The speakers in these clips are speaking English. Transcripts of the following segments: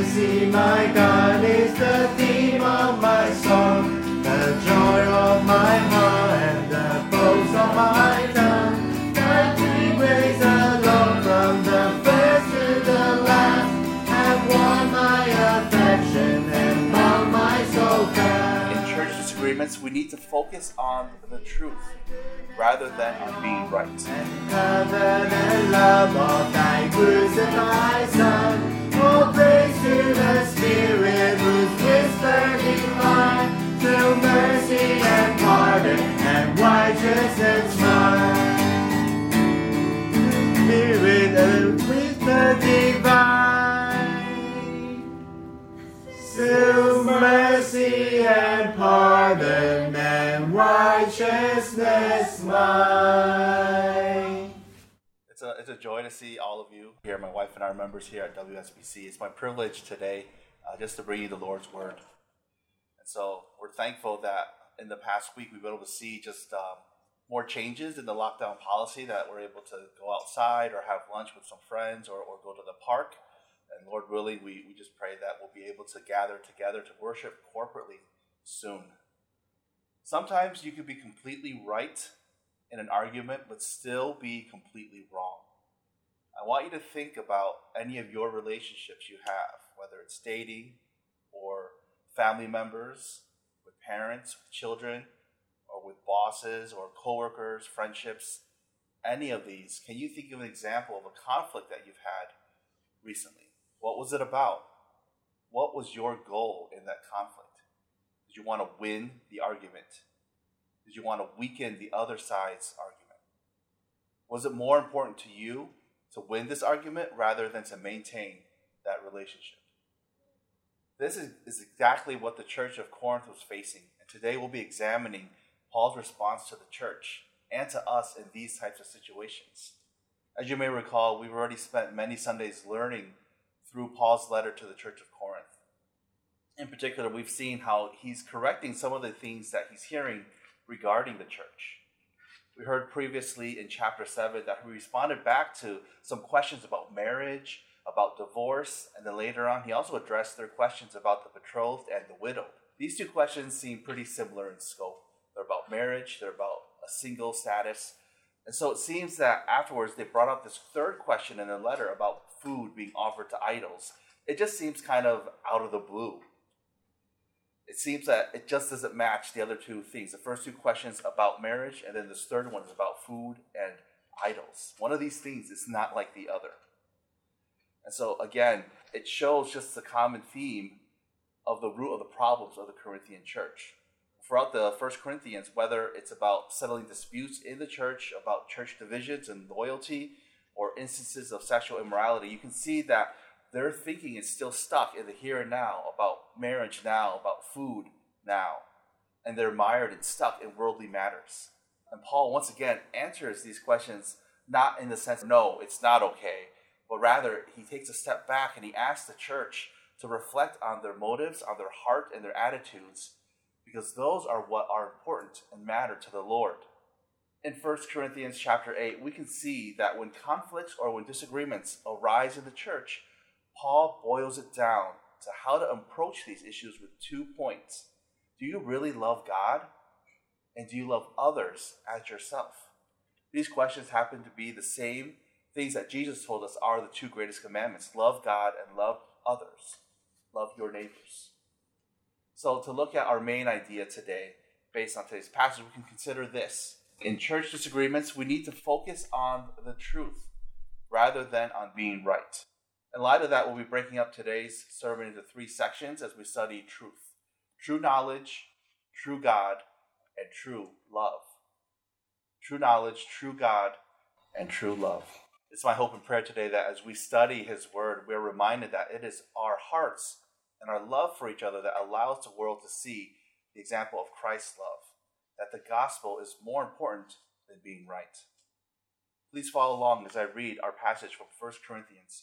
mercy, my God, is the theme of my song, the joy of my heart and the boast of my tongue. Thy three ways alone, from the first to the last, have won my affection and found my soul found. In church disagreements, we need to focus on the truth rather than on being right. And covenant love of thy crucified Son, all praise to the Spirit who's whispered in mine, through mercy and pardon and righteousness mine. Spirit and with the divine, through mercy and pardon and righteousness mine. It's a joy to see all of you here, my wife and our members here at WSBC. It's my privilege today just to bring you the Lord's Word. And so we're thankful that in the past week we've been able to see just more changes in the lockdown policy, that we're able to go outside or have lunch with some friends or go to the park. And Lord, really, we just pray that we'll be able to gather together to worship corporately soon. Sometimes you can be completely right in an argument, but still be completely wrong. I want you to think about any of your relationships you have, whether it's dating or family members, with parents, with children, or with bosses or coworkers, friendships, any of these. Can you think of an example of a conflict that you've had recently? What was it about? What was your goal in that conflict? Did you want to win the argument? Did you want to weaken the other side's argument? Was it more important to you to win this argument rather than to maintain that relationship? This is exactly what the church of Corinth was facing. And today we'll be examining Paul's response to the church and to us in these types of situations. As you may recall, we've already spent many Sundays learning through Paul's letter to the church of Corinth. In particular, we've seen how he's correcting some of the things that he's hearing regarding the church. We heard previously in chapter 7 that he responded back to some questions about marriage, about divorce, and then later on he also addressed their questions about the betrothed and the widow. These two questions seem pretty similar in scope. They're about marriage, they're about a single status. And so it seems that afterwards they brought up this third question in the letter about food being offered to idols. It just seems kind of out of the blue. It seems that it just doesn't match the other two things. The first two questions about marriage, and then this third one is about food and idols. One of these things is not like the other. And so again, it shows just the common theme of the root of the problems of the Corinthian church. Throughout the 1 Corinthians, whether it's about settling disputes in the church, about church divisions and loyalty, or instances of sexual immorality, you can see that their thinking is still stuck in the here and now, about marriage now, about food now. And they're mired and stuck in worldly matters. And Paul, once again, answers these questions not in the sense, no, it's not okay, but rather he takes a step back and he asks the church to reflect on their motives, on their heart, and their attitudes, because those are what are important and matter to the Lord. In 1 Corinthians chapter 8, we can see that when conflicts or when disagreements arise in the church, Paul boils it down to how to approach these issues with 2 points. Do you really love God? And do you love others as yourself? These questions happen to be the same things that Jesus told us are the 2 greatest commandments. Love God and love others. Love your neighbors. So to look at our main idea today, based on today's passage, we can consider this. In church disagreements, we need to focus on the truth rather than on being right. In light of that, we'll be breaking up today's sermon into 3 sections as we study truth. True knowledge, true God, and true love. True knowledge, true God, and true love. It's my hope and prayer today that as we study His Word, we're reminded that it is our hearts and our love for each other that allows the world to see the example of Christ's love, that the gospel is more important than being right. Please follow along as I read our passage from 1 Corinthians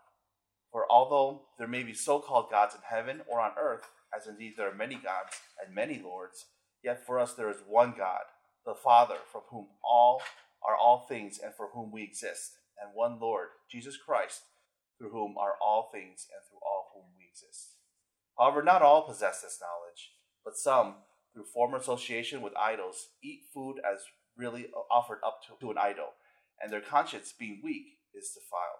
For although there may be so-called gods in heaven or on earth, as indeed there are many gods and many lords, yet for us there is one God, the Father, from whom all things and for whom we exist, and one Lord, Jesus Christ, through whom are all things and through all whom we exist. However, not all possess this knowledge, but some, through former association with idols, eat food as really offered up to an idol, and their conscience, being weak, is defiled.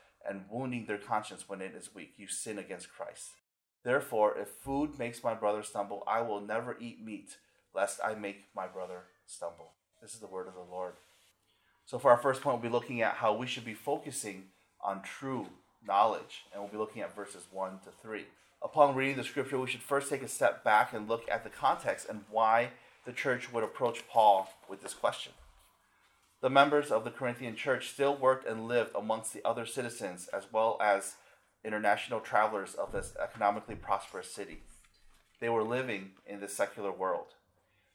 and wounding their conscience when it is weak, you sin against Christ. Therefore, if food makes my brother stumble, I will never eat meat, lest I make my brother stumble. This is the word of the Lord. So for our first point, we'll be looking at how we should be focusing on true knowledge, and we'll be looking at verses 1 to 3. Upon reading the scripture, we should first take a step back and look at the context and why the church would approach Paul with this question. The members of the Corinthian church still worked and lived amongst the other citizens, as well as international travelers of this economically prosperous city. They were living in the secular world.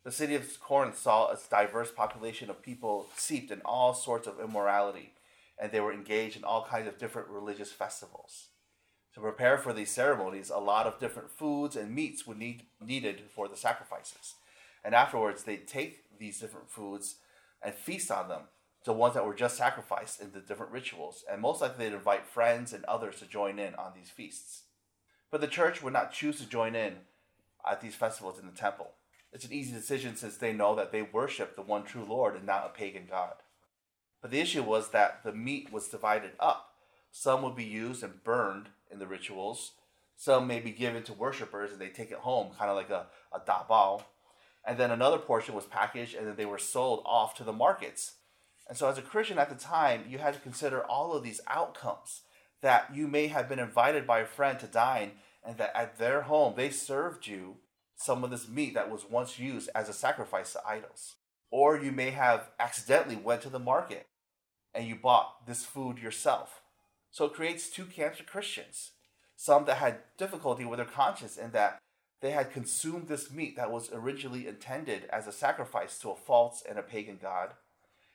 The city of Corinth saw a diverse population of people seeped in all sorts of immorality, and they were engaged in all kinds of different religious festivals. To prepare for these ceremonies, a lot of different foods and meats were needed for the sacrifices. And afterwards, they'd take these different foods and feast on them, the ones that were just sacrificed in the different rituals. And most likely, they'd invite friends and others to join in on these feasts. But the church would not choose to join in at these festivals in the temple. It's an easy decision, since they know that they worship the one true Lord and not a pagan god. But the issue was that the meat was divided up. Some would be used and burned in the rituals. Some may be given to worshipers and they take it home, kind of like a dabao. And then another portion was packaged and then they were sold off to the markets. And so as a Christian at the time, you had to consider all of these outcomes, that you may have been invited by a friend to dine and that at their home they served you some of this meat that was once used as a sacrifice to idols. Or you may have accidentally went to the market and you bought this food yourself. So it creates two camps of Christians, some that had difficulty with their conscience in that they had consumed this meat that was originally intended as a sacrifice to a false and a pagan god.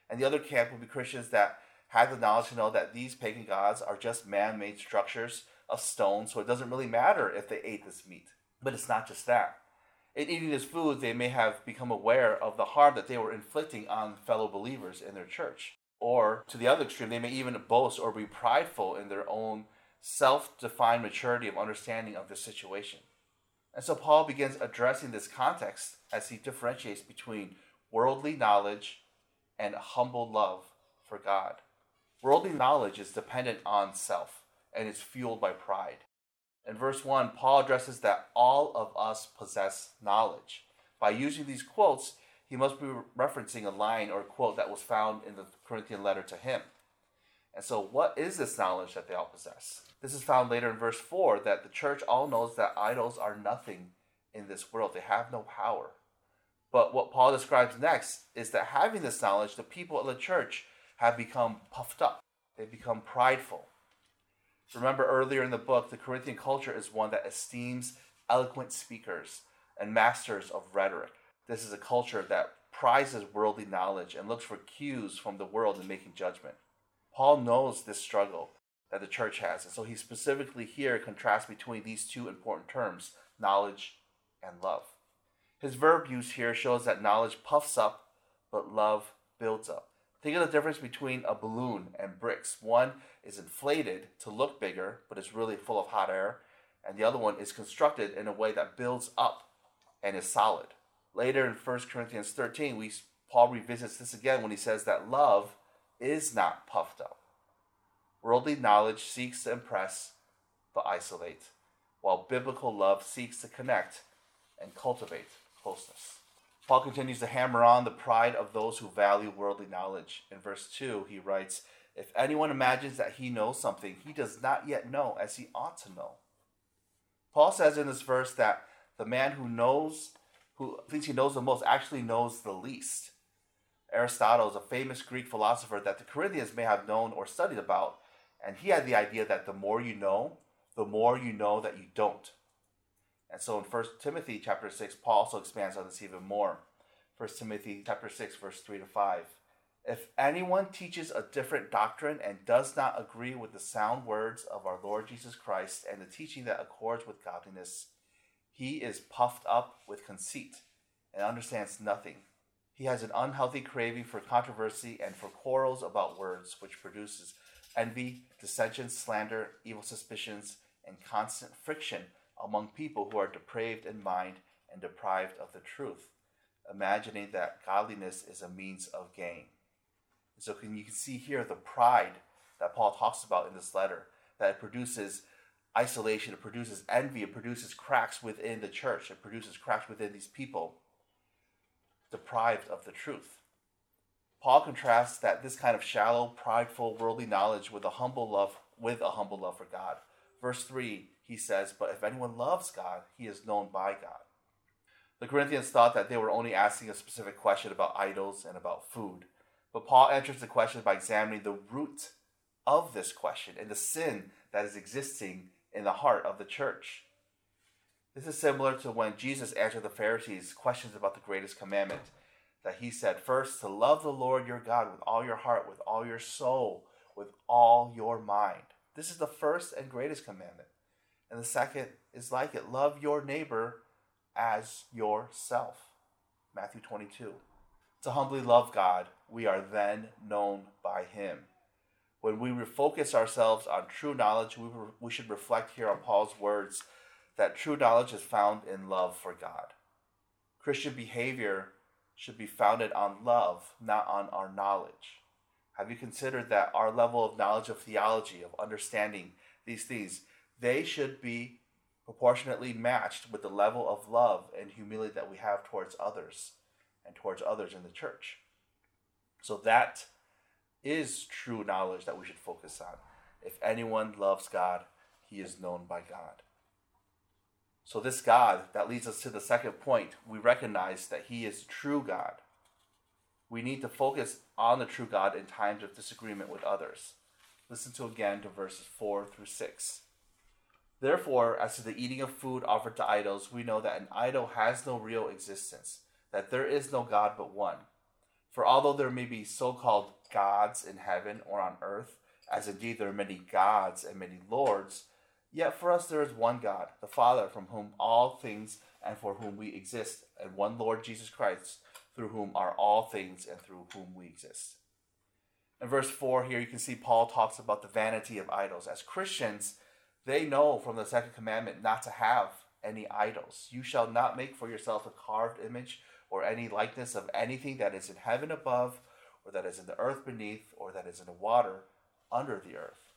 And the other camp would be Christians that had the knowledge to know that these pagan gods are just man-made structures of stone, so it doesn't really matter if they ate this meat. But it's not just that. In eating this food, they may have become aware of the harm that they were inflicting on fellow believers in their church. Or, to the other extreme, they may even boast or be prideful in their own self-defined maturity of understanding of the situation. And so Paul begins addressing this context as he differentiates between worldly knowledge and humble love for God. Worldly knowledge is dependent on self and is fueled by pride. In verse 1, Paul addresses that all of us possess knowledge. By using these quotes, he must be referencing a line or a quote that was found in the Corinthian letter to him. And so what is this knowledge that they all possess? This is found later in verse 4, that the church all knows that idols are nothing in this world. They have no power. But what Paul describes next is that having this knowledge, the people of the church have become puffed up. They become prideful. Remember earlier in the book, the Corinthian culture is one that esteems eloquent speakers and masters of rhetoric. This is a culture that prizes worldly knowledge and looks for cues from the world in making judgment. Paul knows this struggle that the church has, and so he specifically here contrasts between these two important terms, knowledge and love. His verb use here shows that knowledge puffs up, but love builds up. Think of the difference between a balloon and bricks. One is inflated to look bigger, but it's really full of hot air, and the other one is constructed in a way that builds up and is solid. Later in 1 Corinthians 13, Paul revisits this again when he says that love is not puffed up. Worldly knowledge seeks to impress but isolate, while biblical love seeks to connect and cultivate closeness. Paul continues to hammer on the pride of those who value worldly knowledge. In verse 2, he writes, "If anyone imagines that he knows something, he does not yet know as he ought to know." Paul says in this verse that the man who thinks he knows the most actually knows the least. Aristotle is a famous Greek philosopher that the Corinthians may have known or studied about, and he had the idea that the more you know that you don't. And so in 1 Timothy chapter 6, Paul also expands on this even more. 1 Timothy chapter 6, verse 3-5. "If anyone teaches a different doctrine and does not agree with the sound words of our Lord Jesus Christ and the teaching that accords with godliness, he is puffed up with conceit and understands nothing. He has an unhealthy craving for controversy and for quarrels about words, which produces envy, dissension, slander, evil suspicions, and constant friction among people who are depraved in mind and deprived of the truth, imagining that godliness is a means of gain." So you can see here the pride that Paul talks about in this letter, that it produces isolation, it produces envy, it produces cracks within the church, it produces cracks within these people, deprived of the truth. Paul contrasts that this kind of shallow, prideful, worldly knowledge with a humble love for God. Verse 3, he says, "But if anyone loves God, he is known by God." The Corinthians thought that they were only asking a specific question about idols and about food. But Paul answers the question by examining the root of this question and the sin that is existing in the heart of the church. This is similar to when Jesus answered the Pharisees' questions about the greatest commandment, that he said, first, to love the Lord your God with all your heart, with all your soul, with all your mind. This is the first and greatest commandment. And the second is like it, love your neighbor as yourself. Matthew 22. To humbly love God, we are then known by him. When we refocus ourselves on true knowledge, we should reflect here on Paul's words that true knowledge is found in love for God. Christian behavior should be founded on love, not on our knowledge. Have you considered that our level of knowledge of theology, of understanding these things, they should be proportionately matched with the level of love and humility that we have towards others and towards others in the church? So that is true knowledge that we should focus on. If anyone loves God, he is known by God. So this God, that leads us to the second point. We recognize that he is true God. We need to focus on the true God in times of disagreement with others. Listen to verses 4-6. "Therefore, as to the eating of food offered to idols, we know that an idol has no real existence, that there is no God but one. For although there may be so-called gods in heaven or on earth, as indeed there are many gods and many lords, yet for us there is one God, the Father, from whom all things and for whom we exist, and one Lord Jesus Christ, through whom are all things and through whom we exist." In verse 4 here, you can see Paul talks about the vanity of idols. As Christians, they know from the second commandment not to have any idols. "You shall not make for yourself a carved image or any likeness of anything that is in heaven above, or that is in the earth beneath, or that is in the water under the earth."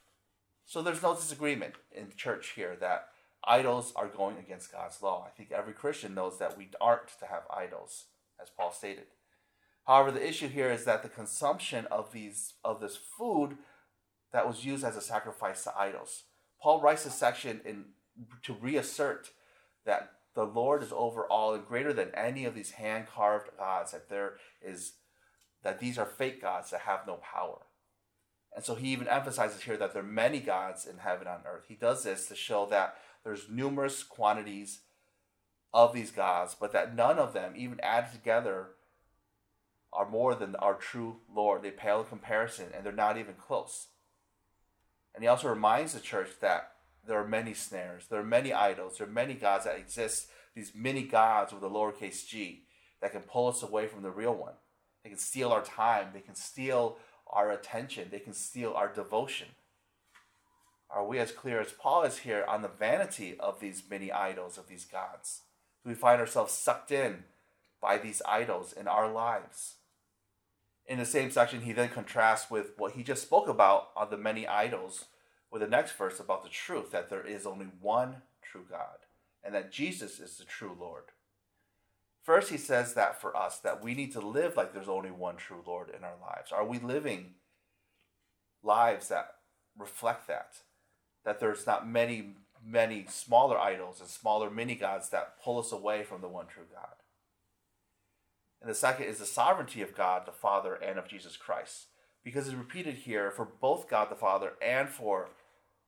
So there's no disagreement in the church here that idols are going against God's law. I think every Christian knows that we aren't to have idols, as Paul stated. However, the issue here is that the consumption of this food that was used as a sacrifice to idols. Paul writes this section to reassert that the Lord is over all and greater than any of these hand-carved gods, that these are fake gods that have no power. And so he even emphasizes here that there are many gods in heaven and on earth. He does this to show that there's numerous quantities of these gods, but that none of them, even added together, are more than our true Lord. They pale in comparison, and they're not even close. And he also reminds the church that there are many snares, there are many idols, there are many gods that exist, these mini gods with a lowercase g, that can pull us away from the real one. They can steal our time, they can steal our attention, they can steal our devotion. Are we as clear as Paul is here on the vanity of these mini idols, of these gods? Do we find ourselves sucked in by these idols in our lives? In the same section, he then contrasts with what he just spoke about on the many idols with the next verse about the truth, that there is only one true God, and that Jesus is the true Lord, First, he says that for us, that we need to live like there's only one true Lord in our lives. Are we living lives that reflect that? That there's not many, many smaller idols and smaller mini-gods that pull us away from the one true God. And the second is the sovereignty of God the Father and of Jesus Christ. Because it's repeated here for both God the Father and for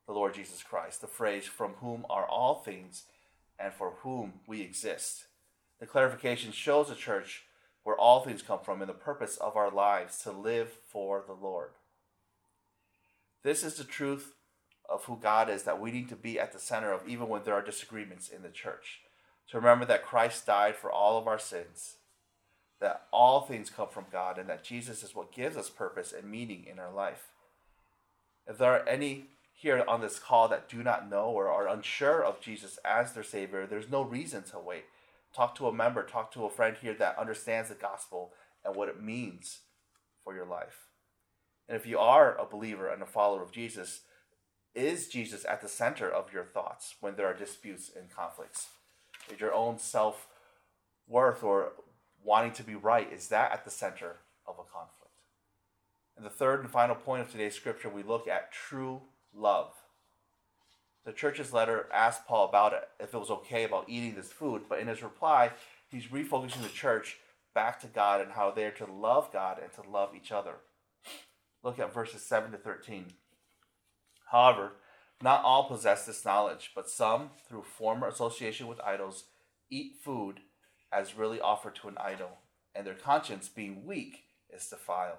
the Lord Jesus Christ, the phrase, from whom are all things and for whom we exist. The clarification shows the church where all things come from and the purpose of our lives to live for the Lord. This is the truth of who God is that we need to be at the center of even when there are disagreements in the church. To remember that Christ died for all of our sins, that all things come from God, and that Jesus is what gives us purpose and meaning in our life. If there are any here on this call that do not know or are unsure of Jesus as their Savior, there's no reason to wait. Talk to a member, talk to a friend here that understands the gospel and what it means for your life. And if you are a believer and a follower of Jesus, is Jesus at the center of your thoughts when there are disputes and conflicts? Is your own self-worth or wanting to be right, is that at the center of a conflict? And the third and final point of today's scripture, we look at true love. The church's letter asked Paul about it, if it was okay about eating this food, but in his reply, he's refocusing the church back to God and how they are to love God and to love each other. Look at verses 7 to 13. However, not all possess this knowledge, but some, through former association with idols, eat food as really offered to an idol, and their conscience, being weak, is defiled.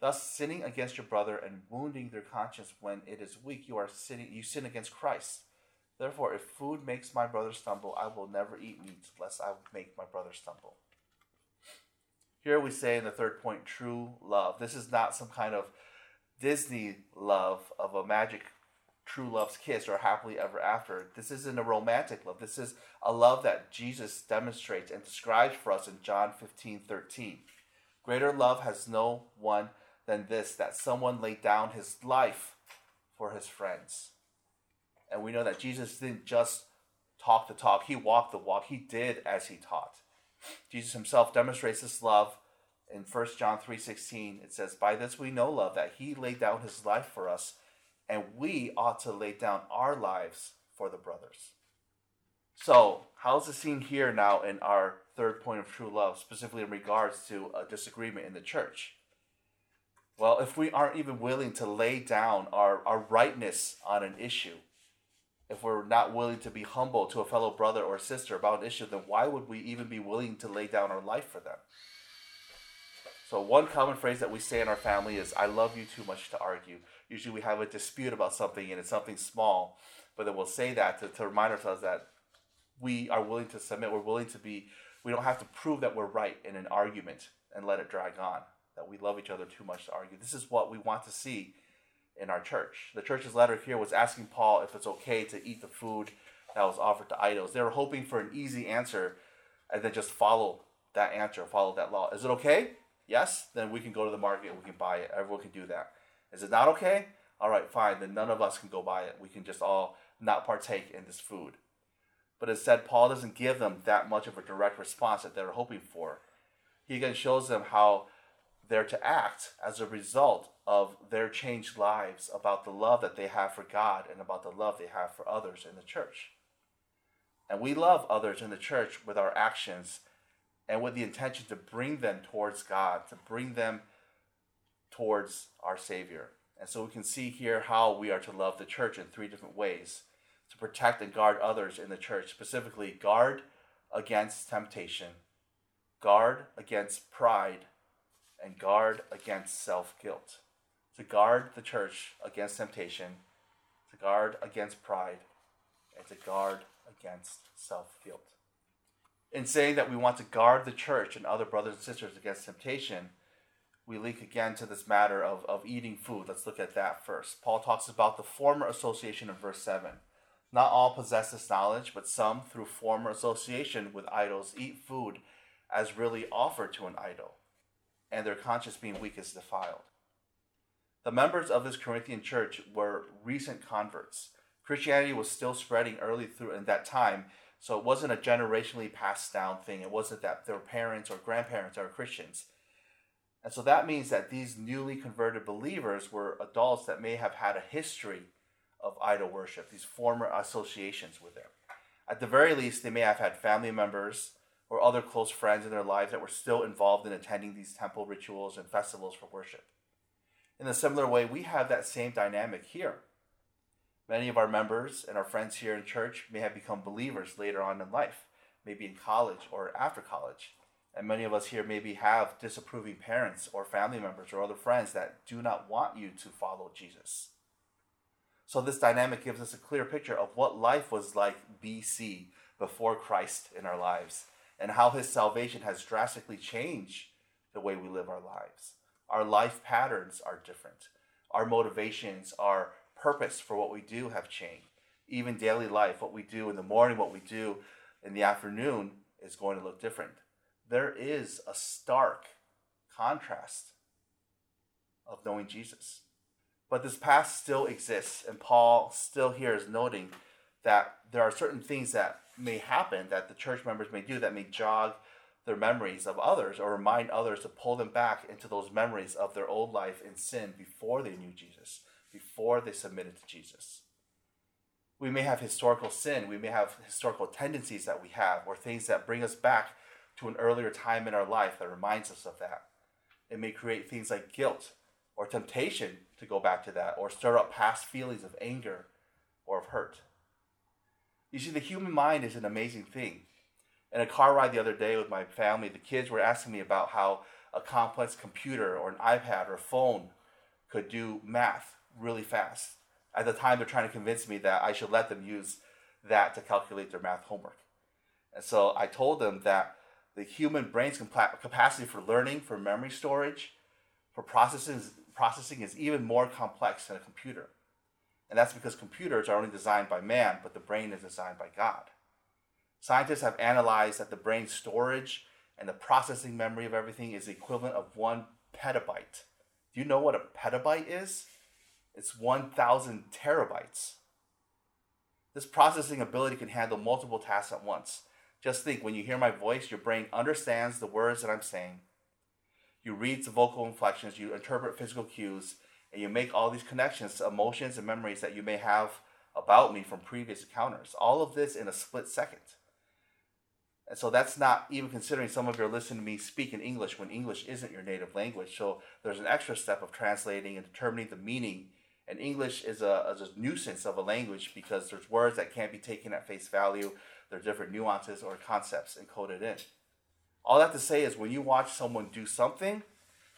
Thus, sinning against your brother and wounding their conscience when it is weak, you sin against Christ. Therefore, if food makes my brother stumble, I will never eat meat, lest I make my brother stumble. Here we say in the third point, true love. This is not some kind of Disney love of a magic true love's kiss or happily ever after. This isn't a romantic love. This is a love that Jesus demonstrates and describes for us in John 15:13. Greater love has no one than this, that someone laid down his life for his friends. And we know that Jesus didn't just talk the talk, he walked the walk, he did as he taught. Jesus himself demonstrates this love in 1 John 3:16. It says, by this we know love, that he laid down his life for us, and we ought to lay down our lives for the brothers. So, how's the scene here now in our third point of true love, specifically in regards to a disagreement in the church? Well, if we aren't even willing to lay down our rightness on an issue, if we're not willing to be humble to a fellow brother or sister about an issue, then why would we even be willing to lay down our life for them? So one common phrase that we say in our family is, I love you too much to argue. Usually we have a dispute about something and it's something small, but then we'll say that to remind ourselves that we are willing to submit, we're willing to be, we don't have to prove that we're right in an argument and let it drag on, that we love each other too much to argue. This is what we want to see in our church. The church's letter here was asking Paul if it's okay to eat the food that was offered to idols. They were hoping for an easy answer and then just follow that answer, follow that law. Is it okay? Yes? Then we can go to the market and we can buy it. Everyone can do that. Is it not okay? All right, fine. Then none of us can go buy it. We can just all not partake in this food. But instead, Paul doesn't give them that much of a direct response that they were hoping for. He again shows them how they're to act as a result of their changed lives about the love that they have for God and about the love they have for others in the church. And we love others in the church with our actions and with the intention to bring them towards God, to bring them towards our Savior. And so we can see here how we are to love the church in three different ways. To protect and guard others in the church, specifically guard against temptation, guard against pride, and guard against self-guilt. To guard the church against temptation, to guard against pride, and to guard against self-guilt. In saying that we want to guard the church and other brothers and sisters against temptation, we link again to this matter of eating food. Let's look at that first. Paul talks about the former association in verse 7. Not all possess this knowledge, but some through former association with idols eat food as really offered to an idol, and their conscience being weak is defiled. The members of this Corinthian church were recent converts. Christianity was still spreading early through in that time, so it wasn't a generationally passed down thing. It wasn't that their parents or grandparents are Christians. And so that means that these newly converted believers were adults that may have had a history of idol worship, these former associations with them. At the very least, they may have had family members or other close friends in their lives that were still involved in attending these temple rituals and festivals for worship. In a similar way, we have that same dynamic here. Many of our members and our friends here in church may have become believers later on in life, maybe in college or after college. And many of us here maybe have disapproving parents or family members or other friends that do not want you to follow Jesus. So this dynamic gives us a clear picture of what life was like BC, before Christ, in our lives, and how his salvation has drastically changed the way we live our lives. Our life patterns are different. Our motivations, our purpose for what we do have changed. Even daily life, what we do in the morning, what we do in the afternoon is going to look different. There is a stark contrast of knowing Jesus. But this past still exists, and Paul still here is noting that there are certain things that may happen that the church members may do that may jog their memories of others or remind others to pull them back into those memories of their old life in sin before they knew Jesus, before they submitted to Jesus. We may have historical sin, we may have historical tendencies that we have, or things that bring us back to an earlier time in our life that reminds us of that. It may create things like guilt or temptation to go back to that, or stir up past feelings of anger or of hurt. You see, the human mind is an amazing thing. In a car ride the other day with my family, the kids were asking me about how a complex computer or an iPad or a phone could do math really fast. At the time, they're trying to convince me that I should let them use that to calculate their math homework. And so I told them that the human brain's capacity for learning, for memory storage, for processing is even more complex than a computer. And that's because computers are only designed by man, but the brain is designed by God. Scientists have analyzed that the brain's storage and the processing memory of everything is the equivalent of 1 petabyte. Do you know what a petabyte is? It's 1,000 terabytes. This processing ability can handle multiple tasks at once. Just think, when you hear my voice, your brain understands the words that I'm saying. You read the vocal inflections, you interpret physical cues, and you make all these connections to emotions and memories that you may have about me from previous encounters. All of this in a split second. And so that's not even considering some of you are listening to me speak in English when English isn't your native language. So there's an extra step of translating and determining the meaning. And English is a nuisance of a language because there's words that can't be taken at face value. There are different nuances or concepts encoded in. All I have to say is when you watch someone do something,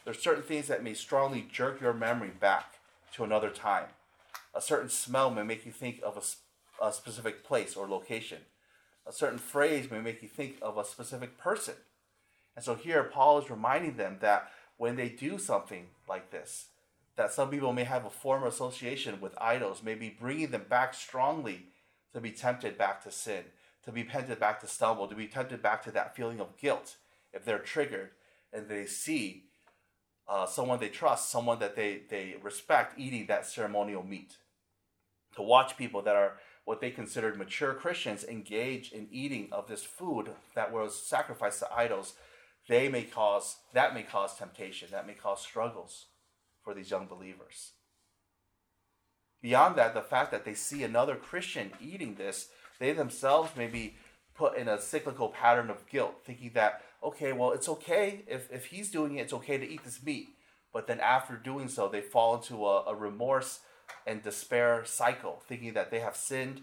there's certain things that may strongly jerk your memory back to another time. A certain smell may make you think of a specific place or location. A certain phrase may make you think of a specific person. And so here Paul is reminding them that when they do something like this, that some people may have a former association with idols, maybe bringing them back strongly to be tempted back to sin, to be tempted back to stumble, to be tempted back to that feeling of guilt if they're triggered and they see someone they trust, someone that they respect eating that ceremonial meat. To watch people that are what they considered mature Christians engage in eating of this food that was sacrificed to idols, that may cause temptation, that may cause struggles for these young believers. Beyond that, the fact that they see another Christian eating this, they themselves may be put in a cyclical pattern of guilt, thinking that, okay, well, it's okay if he's doing it, it's okay to eat this meat. But then after doing so, they fall into a remorse and despair cycle, thinking that they have sinned,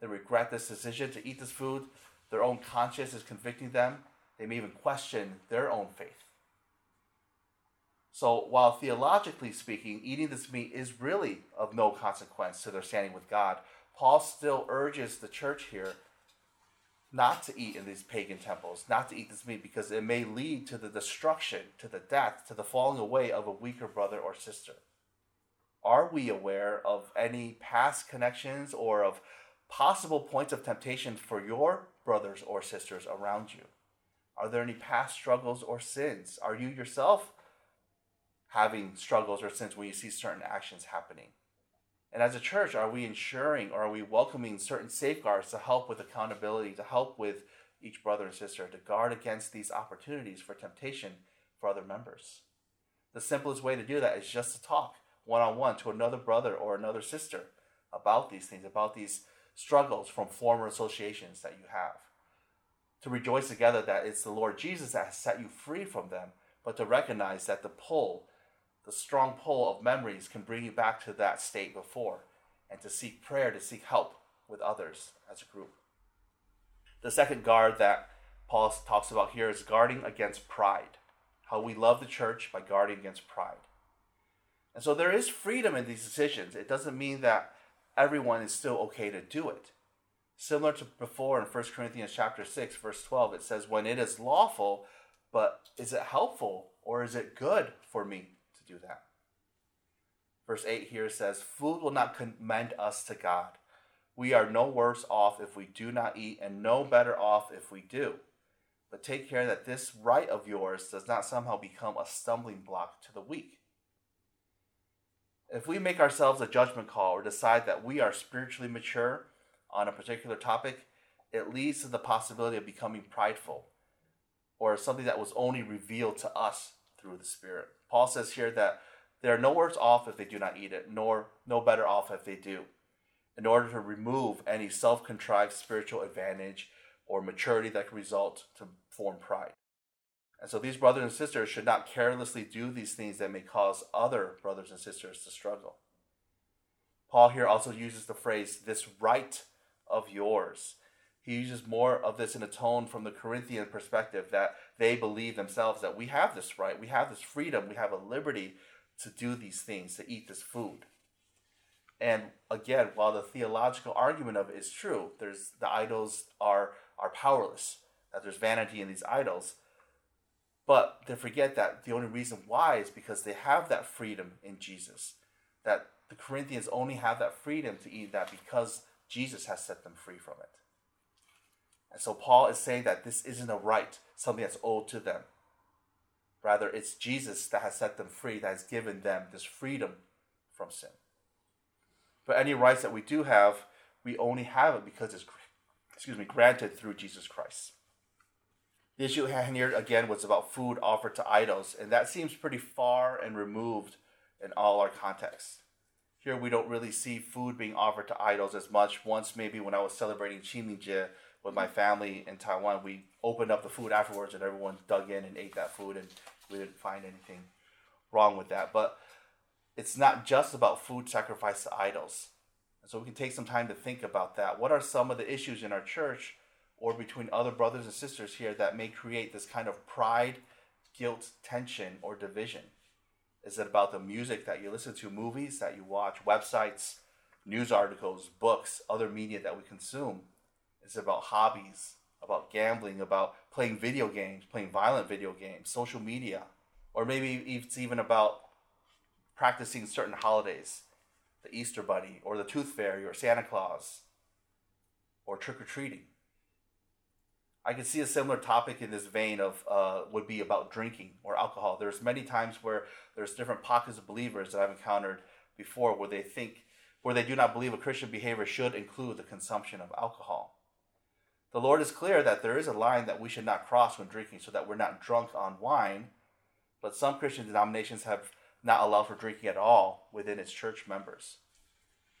they regret this decision to eat this food, their own conscience is convicting them, they may even question their own faith. So while theologically speaking, eating this meat is really of no consequence to their standing with God, Paul still urges the church here not to eat in these pagan temples, not to eat this meat, because it may lead to the destruction, to the death, to the falling away of a weaker brother or sister. Are we aware of any past connections or of possible points of temptation for your brothers or sisters around you? Are there any past struggles or sins? Are you yourself having struggles or sins when you see certain actions happening? And as a church, are we ensuring or are we welcoming certain safeguards to help with accountability, to help with each brother and sister, to guard against these opportunities for temptation for other members? The simplest way to do that is just to talk one-on-one to another brother or another sister about these things, about these struggles from former associations that you have. To rejoice together that it's the Lord Jesus that has set you free from them, but to recognize that the strong pull of memories can bring you back to that state before, and to seek prayer, to seek help with others as a group. The second guard that Paul talks about here is guarding against pride, how we love the church by guarding against pride. And so there is freedom in these decisions. It doesn't mean that everyone is still okay to do it. Similar to before in 1 Corinthians chapter 6, verse 12, it says, when it is lawful, but is it helpful or is it good for me to do that? Verse 8 here says, food will not commend us to God. We are no worse off if we do not eat and no better off if we do. But take care that this right of yours does not somehow become a stumbling block to the weak. If we make ourselves a judgment call or decide that we are spiritually mature on a particular topic, it leads to the possibility of becoming prideful or something that was only revealed to us through the Spirit. Paul says here that they are no worse off if they do not eat it, nor no better off if they do, in order to remove any self-contrived spiritual advantage or maturity that can result to form pride. And so these brothers and sisters should not carelessly do these things that may cause other brothers and sisters to struggle. Paul here also uses the phrase, this right of yours. He uses more of this in a tone from the Corinthian perspective that they believe themselves that we have this right, we have this freedom, we have a liberty to do these things, to eat this food. And again, while the theological argument of it is true, there's the idols are powerless, that there's vanity in these idols. But they forget that the only reason why is because they have that freedom in Jesus. That the Corinthians only have that freedom to eat that because Jesus has set them free from it. And so Paul is saying that this isn't a right, something that's owed to them. Rather, it's Jesus that has set them free, that has given them this freedom from sin. But any rights that we do have, we only have it because it's granted through Jesus Christ. The issue here again was about food offered to idols, and that seems pretty far and removed in all our contexts. Here we don't really see food being offered to idols as much. Once maybe when I was celebrating Qin with my family in Taiwan, we opened up the food afterwards and everyone dug in and ate that food, and we didn't find anything wrong with that. But it's not just about food sacrificed to idols. And so we can take some time to think about that. What are some of the issues in our church or between other brothers and sisters here that may create this kind of pride, guilt, tension, or division? Is it about the music that you listen to, movies that you watch, websites, news articles, books, other media that we consume? Is it about hobbies, about gambling, about playing video games, playing violent video games, social media? Or maybe it's even about practicing certain holidays, the Easter Bunny, or the Tooth Fairy, or Santa Claus, or trick-or-treating. I can see a similar topic in this vein of would be about drinking or alcohol. There's many times where there's different pockets of believers that I've encountered before where they do not believe a Christian behavior should include the consumption of alcohol. The Lord is clear that there is a line that we should not cross when drinking so that we're not drunk on wine, but some Christian denominations have not allowed for drinking at all within its church members.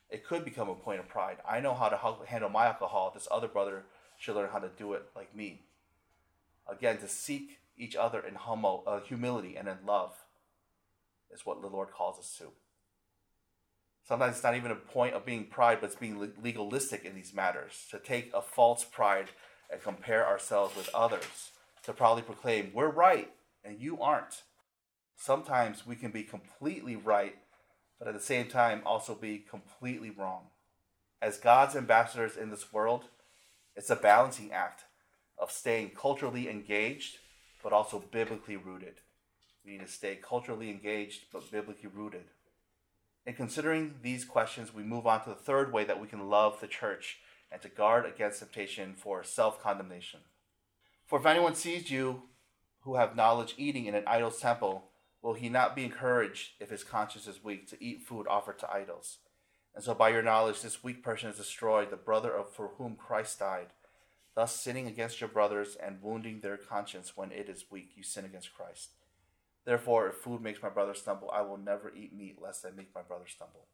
It could become a point of pride. I know how to handle my alcohol. This other brother should learn how to do it like me. Again, to seek each other in humility and in love is what the Lord calls us to. Sometimes it's not even a point of being pride, but it's being legalistic in these matters, to take a false pride and compare ourselves with others, to proudly proclaim, we're right and you aren't. Sometimes we can be completely right, but at the same time also be completely wrong. As God's ambassadors in this world, It's a balancing act of staying culturally engaged, but also biblically rooted. We need to stay culturally engaged, but biblically rooted. In considering these questions, we move on to the third way that we can love the church and to guard against temptation for self-condemnation. For if anyone sees you who have knowledge eating in an idol's temple, will he not be encouraged if his conscience is weak to eat food offered to idols? And so by your knowledge, this weak person has destroyed the brother for whom Christ died. Thus, sinning against your brothers and wounding their conscience when it is weak, you sin against Christ. Therefore, if food makes my brother stumble, I will never eat meat lest I make my brother stumble.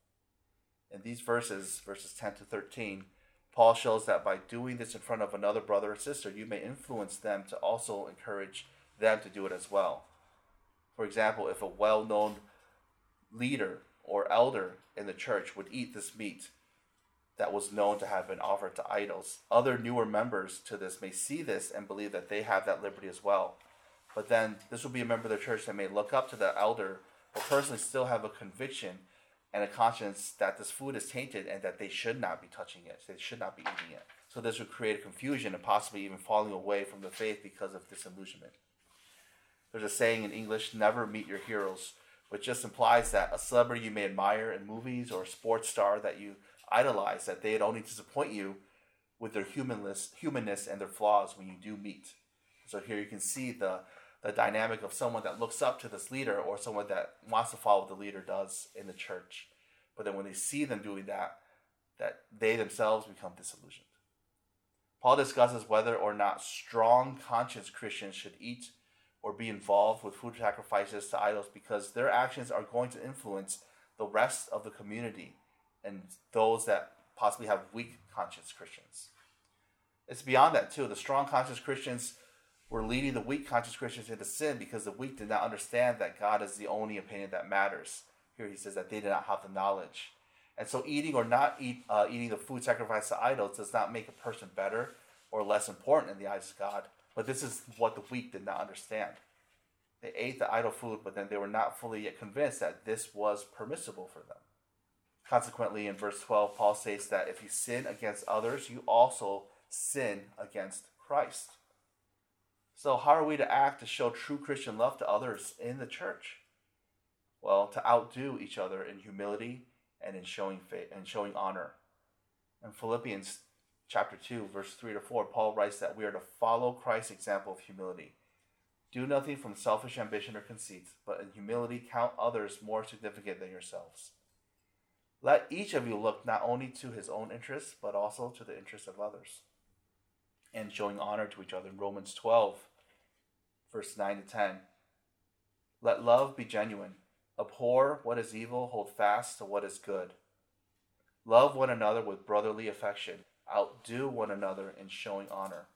In these verses, verses 10 to 13, Paul shows that by doing this in front of another brother or sister, you may influence them to also encourage them to do it as well. For example, if a well-known leader or elder in the church would eat this meat that was known to have been offered to idols, other newer members to this may see this and believe that they have that liberty as well. But then this will be a member of the church that may look up to the elder, but personally still have a conviction and a conscience that this food is tainted and that they should not be touching it. They should not be eating it. So this would create a confusion and possibly even falling away from the faith because of disillusionment. There's a saying in English, never meet your heroes, which just implies that a celebrity you may admire in movies or a sports star that you idolize, that they'd only disappoint you with their humanness and their flaws when you do meet. So here you can see the dynamic of someone that looks up to this leader or someone that wants to follow what the leader does in the church. But then when they see them doing that they themselves become disillusioned. Paul discusses whether or not strong conscience Christians should eat or be involved with food sacrifices to idols because their actions are going to influence the rest of the community and those that possibly have weak conscience Christians. It's beyond that too. The strong conscience Christians were leading the weak conscious Christians into sin because the weak did not understand that God is the only opinion that matters. Here he says that they did not have the knowledge. And so eating or not eating the food sacrificed to idols does not make a person better or less important in the eyes of God. But this is what the weak did not understand. They ate the idol food, but then they were not fully yet convinced that this was permissible for them. Consequently, in verse 12, Paul states that if you sin against others, you also sin against Christ. So how are we to act to show true Christian love to others in the church? Well, to outdo each other in humility and in showing faith and showing honor. In Philippians chapter 2, verse 3 to 4, Paul writes that we are to follow Christ's example of humility. Do nothing from selfish ambition or conceit, but in humility count others more significant than yourselves. Let each of you look not only to his own interests, but also to the interests of others. And showing honor to each other in Romans 12, verse 9 to 10. Let love be genuine. Abhor what is evil, hold fast to what is good. Love one another with brotherly affection. Outdo one another in showing honor.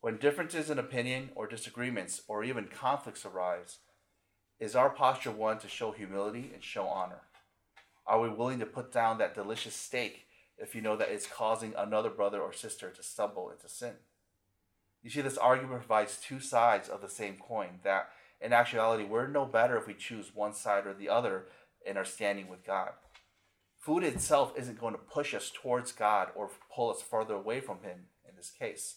When differences in opinion or disagreements or even conflicts arise, is our posture one to show humility and show honor? Are we willing to put down that delicious steak if you know that it's causing another brother or sister to stumble into sin? You see, this argument provides two sides of the same coin, that in actuality, we're no better if we choose one side or the other in our standing with God. Food itself isn't going to push us towards God or pull us further away from Him in this case.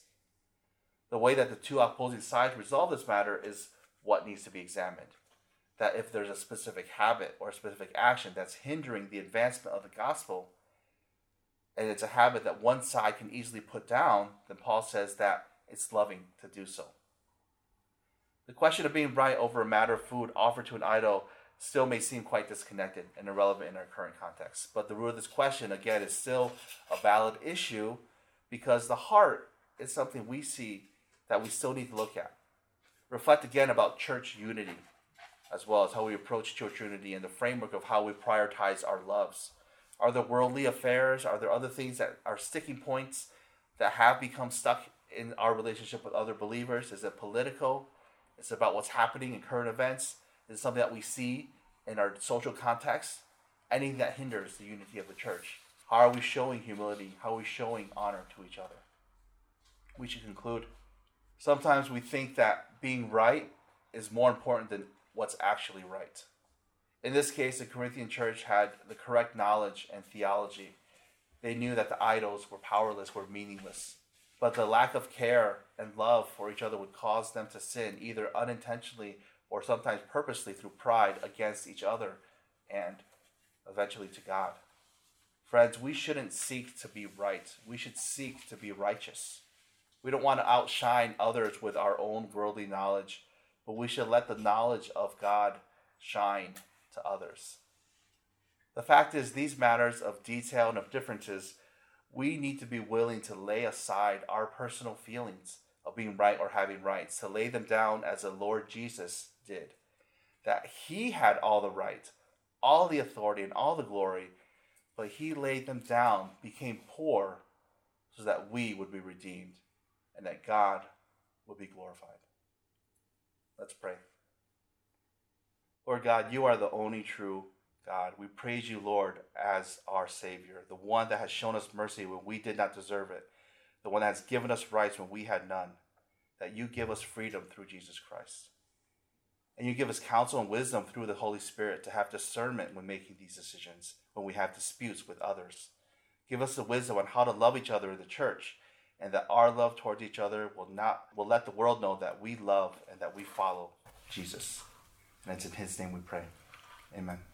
The way that the two opposing sides resolve this matter is what needs to be examined. That if there's a specific habit or a specific action that's hindering the advancement of the gospel, and it's a habit that one side can easily put down, then Paul says that it's loving to do so. The question of being right over a matter of food offered to an idol still may seem quite disconnected and irrelevant in our current context. But the root of this question, again, is still a valid issue because the heart is something we see that we still need to look at. Reflect again about church unity, as well as how we approach church unity and the framework of how we prioritize our loves. Are there worldly affairs? Are there other things that are sticking points that have become stuck in our relationship with other believers? Is it political? Is it about what's happening in current events? Is it something that we see in our social context? Anything that hinders the unity of the church? How are we showing humility? How are we showing honor to each other? We should conclude. Sometimes we think that being right is more important than what's actually right. In this case, the Corinthian church had the correct knowledge and theology. They knew that the idols were powerless, were meaningless. But the lack of care and love for each other would cause them to sin, either unintentionally or sometimes purposely through pride against each other and eventually to God. Friends, we shouldn't seek to be right. We should seek to be righteous. We don't want to outshine others with our own worldly knowledge, but we should let the knowledge of God shine to others. The fact is, these matters of detail and of differences, we need to be willing to lay aside our personal feelings of being right or having rights, to lay them down as the Lord Jesus did, that he had all the right, all the authority, and all the glory, but he laid them down, became poor, so that we would be redeemed and that God would be glorified. Let's pray. Lord God, you are the only true God. We praise you, Lord, as our Savior, the one that has shown us mercy when we did not deserve it, the one that has given us rights when we had none, that you give us freedom through Jesus Christ. And you give us counsel and wisdom through the Holy Spirit to have discernment when making these decisions, when we have disputes with others. Give us the wisdom on how to love each other in the church, and that our love towards each other will let the world know that we love and that we follow Jesus. And it's in his name we pray. Amen.